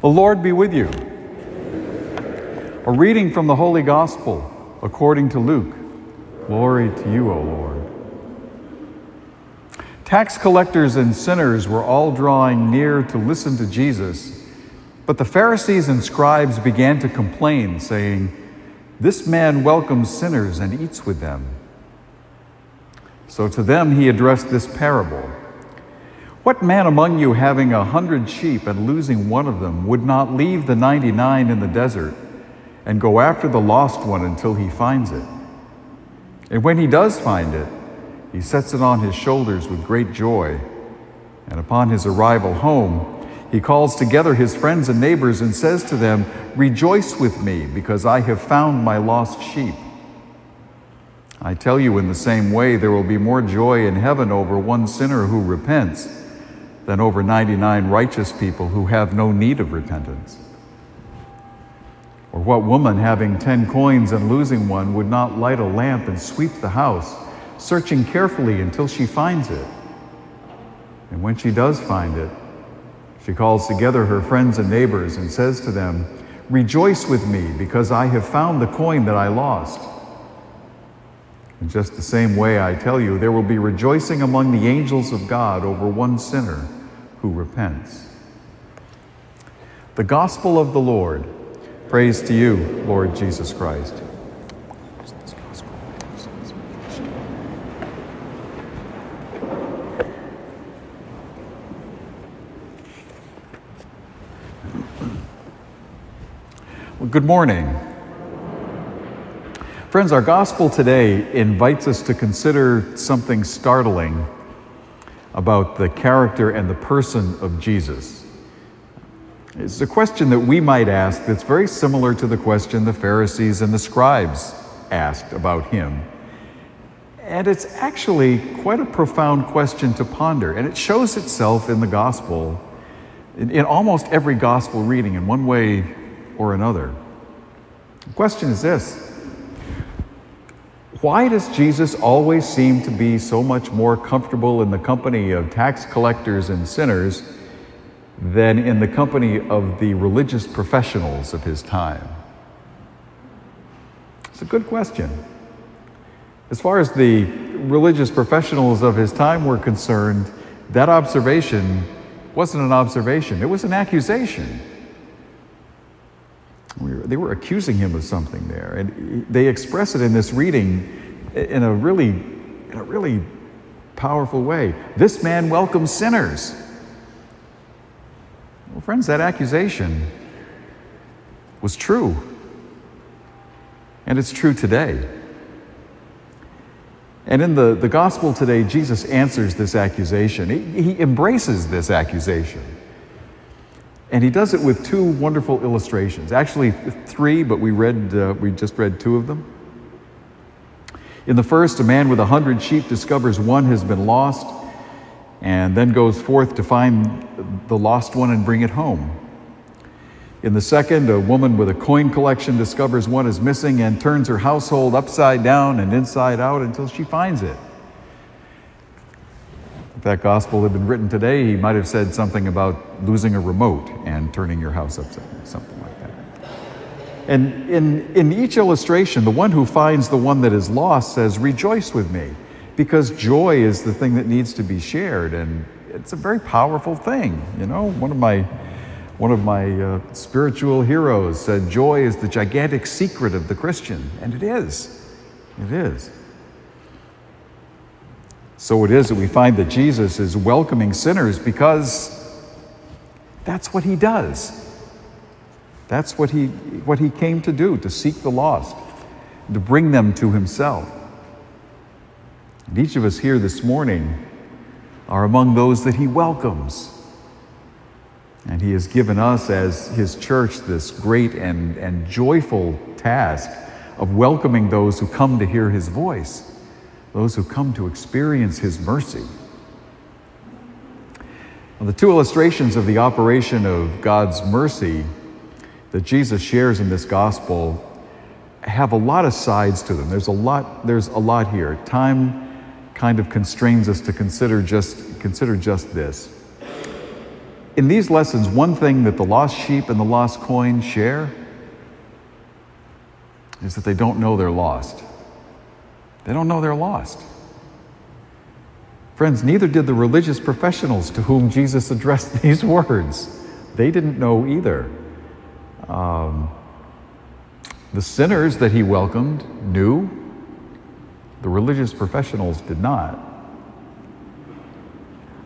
The Lord be with you. A reading from the Holy Gospel according to Luke. Glory to you, O Lord. Tax collectors and sinners were all drawing near to listen to Jesus, but the Pharisees and scribes began to complain, saying, "This man welcomes sinners and eats with them." So to them he addressed this parable. "What man among you, having 100 sheep and losing one of them, would not leave the 99 in the desert and go after the lost one until he finds it? And when he does find it, he sets it on his shoulders with great joy. And upon his arrival home, he calls together his friends and neighbors and says to them, 'Rejoice with me, because I have found my lost sheep.' I tell you, in the same way, there will be more joy in heaven over one sinner who repents than over 99 righteous people who have no need of repentance. Or what woman, having 10 coins and losing one, would not light a lamp and sweep the house, searching carefully until she finds it? And when she does find it, she calls together her friends and neighbors and says to them, 'Rejoice with me, because I have found the coin that I lost.' In just the same way, I tell you, there will be rejoicing among the angels of God over one sinner who repents." The Gospel of the Lord. Praise to you, Lord Jesus Christ. Well, good morning. Friends, our gospel today invites us to consider something startling about the character and the person of Jesus. It's a question that we might ask that's very similar to the question the Pharisees and the scribes asked about him. And it's actually quite a profound question to ponder, and it shows itself in the gospel, in almost every gospel reading in one way or another. The question is this: why does Jesus always seem to be so much more comfortable in the company of tax collectors and sinners than in the company of the religious professionals of his time? It's a good question. As far as the religious professionals of his time were concerned, that observation wasn't an observation, it was an accusation. They were accusing him of something there, and they express it in this reading in a really powerful way. "This man welcomes sinners." Well, friends, that accusation was true, and it's true today. And in the gospel today, Jesus answers this accusation. He embraces this accusation. And he does it with two wonderful illustrations. Actually, three, but we just read two of them. In the first, a man with 100 sheep discovers one has been lost, and then goes forth to find the lost one and bring it home. In the second, a woman with a coin collection discovers one is missing and turns her household upside down and inside out until she finds it. If that gospel had been written today, he might have said something about losing a remote and turning your house upside down, something like that. And in each illustration, the one who finds the one that is lost says, "Rejoice with me," because joy is the thing that needs to be shared, and it's a very powerful thing. You know, one of my spiritual heroes said, "Joy is the gigantic secret of the Christian," and it is. So it is that we find that Jesus is welcoming sinners because that's what he does. That's what he came to do, to seek the lost, to bring them to himself. And each of us here this morning are among those that he welcomes. And he has given us as his church this great and joyful task of welcoming those who come to hear his voice, those who come to experience his mercy. Well, the two illustrations of the operation of God's mercy that Jesus shares in this gospel have a lot of sides to them. There's a lot here. Time kind of constrains us to consider just this. In these lessons, one thing that the lost sheep and the lost coin share is that they don't know they're lost. They don't know they're lost. Friends, neither did the religious professionals to whom Jesus addressed these words. They didn't know either. The sinners that he welcomed knew. The religious professionals did not.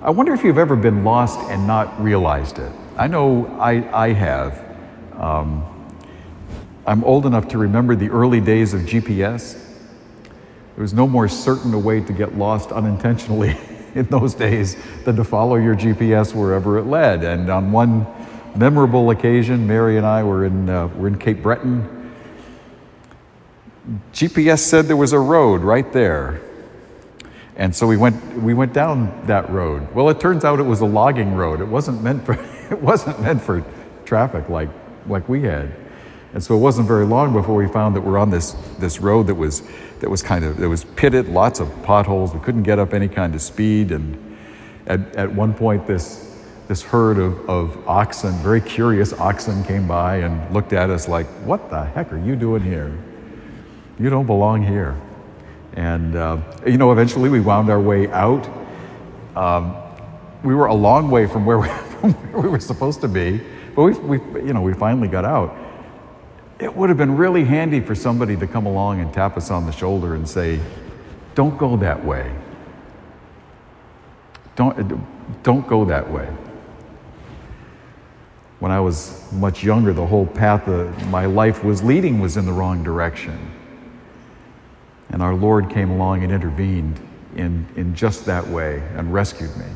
I wonder if you've ever been lost and not realized it. I know I have. I'm old enough to remember the early days of GPS. There was no more certain a way to get lost unintentionally in those days than to follow your GPS wherever it led. And on one memorable occasion, Mary and I were in Cape Breton. GPS said there was a road right there. And so we went down that road. Well, it turns out it was a logging road. It wasn't meant for traffic like we had. And so it wasn't very long before we found that we're on this road that was pitted, lots of potholes. We couldn't get up any kind of speed. And at one point this herd of oxen, very curious oxen, came by and looked at us like, "What the heck are you doing here? You don't belong here." And eventually we wound our way out. We were a long way from where we were supposed to be, but we finally got out. It would have been really handy for somebody to come along and tap us on the shoulder and say, "Don't go that way. Don't go that way." When I was much younger, the whole path that my life was leading was in the wrong direction. And our Lord came along and intervened in just that way and rescued me,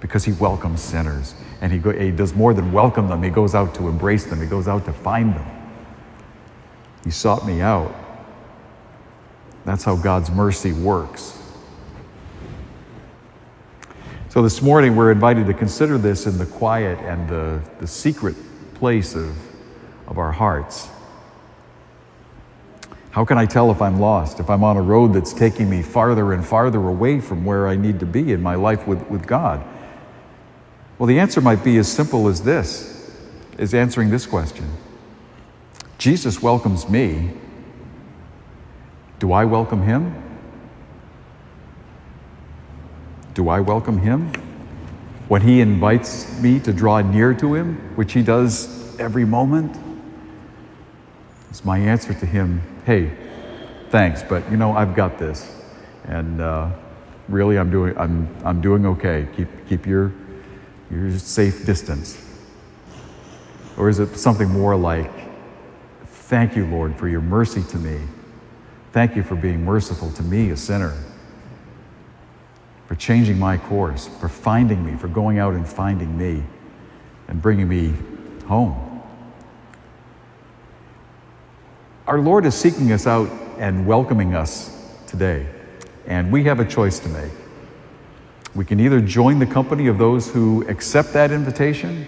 because he welcomes sinners. And he does more than welcome them. He goes out to embrace them. He goes out to find them. He sought me out. That's how God's mercy works. So this morning we're invited to consider this in the quiet and the secret place of our hearts. How can I tell if I'm lost, if I'm on a road that's taking me farther and farther away from where I need to be in my life with God? Well, the answer might be as simple as this, is answering this question. Jesus welcomes me. Do I welcome him? Do I welcome him? When he invites me to draw near to him, which he does every moment, it's my answer to him, "Hey, thanks, but I've got this, and really, I'm doing okay. Keep your safe distance." Or is it something more like, "Thank you, Lord, for your mercy to me. Thank you for being merciful to me, a sinner, for changing my course, for finding me, for going out and finding me, and bringing me home." Our Lord is seeking us out and welcoming us today, and we have a choice to make. We can either join the company of those who accept that invitation,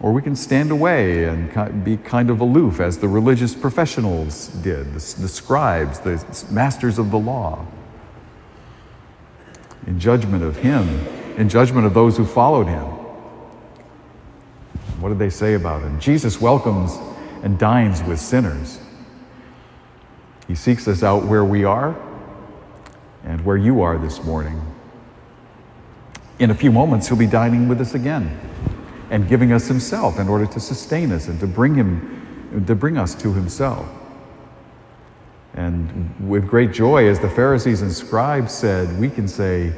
or we can stand away and be kind of aloof, as the religious professionals did, the scribes, the masters of the law, in judgment of him, in judgment of those who followed him. What did they say about him? Jesus welcomes and dines with sinners. He seeks us out where we are and where you are this morning. In a few moments, he'll be dining with us again and giving us himself in order to sustain us and to bring us to himself. And with great joy, as the Pharisees and scribes said, we can say,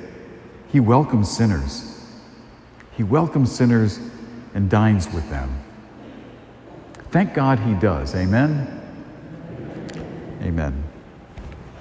"He welcomes sinners. He welcomes sinners and dines with them." Thank God he does. Amen? Amen.